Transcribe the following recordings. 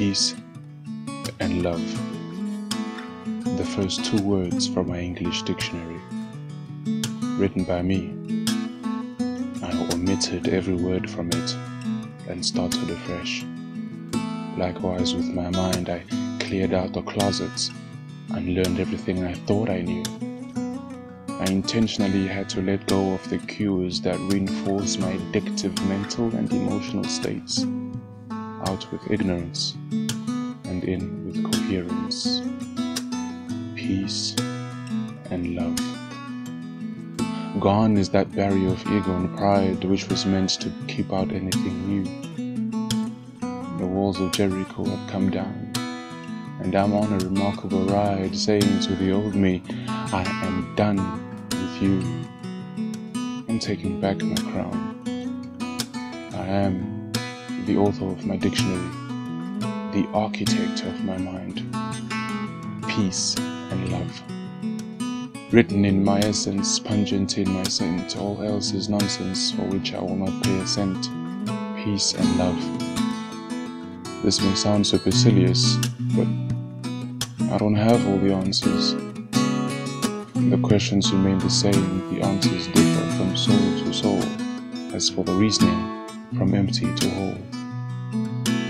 peace, and love. The first two words from my English dictionary, written by me. I omitted every word from it and started afresh. Likewise, with my mind, I cleared out the closets and learned everything I thought I knew. I intentionally had to let go of the cues that reinforce my addictive mental and emotional states. Out with ignorance and in with coherence, peace and love. Gone is that barrier of ego and pride which was meant to keep out anything new. The walls of Jericho have come down, and I'm on a remarkable ride, saying to the old me, I am done with you. I'm taking back my crown. I am the author of my dictionary, the architect of my mind. Peace and love. Written in my essence, pungent in my scent, all else is nonsense for which I will not pay a cent. Peace and love. This may sound supercilious, but I don't have all the answers. The questions remain the same, the answers differ from soul to soul. As for the reasoning, from empty to whole,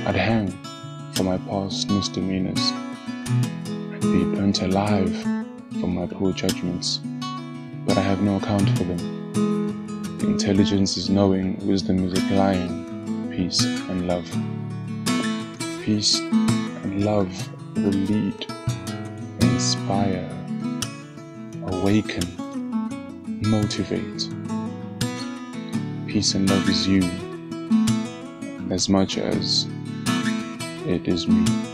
I'd hang for my past misdemeanors, I'd be burnt alive for my poor judgments, but I have no account for them. Intelligence is knowing, wisdom is applying, peace and love. Peace and love will lead, inspire, awaken, motivate. Peace and love is you, as much as it is me.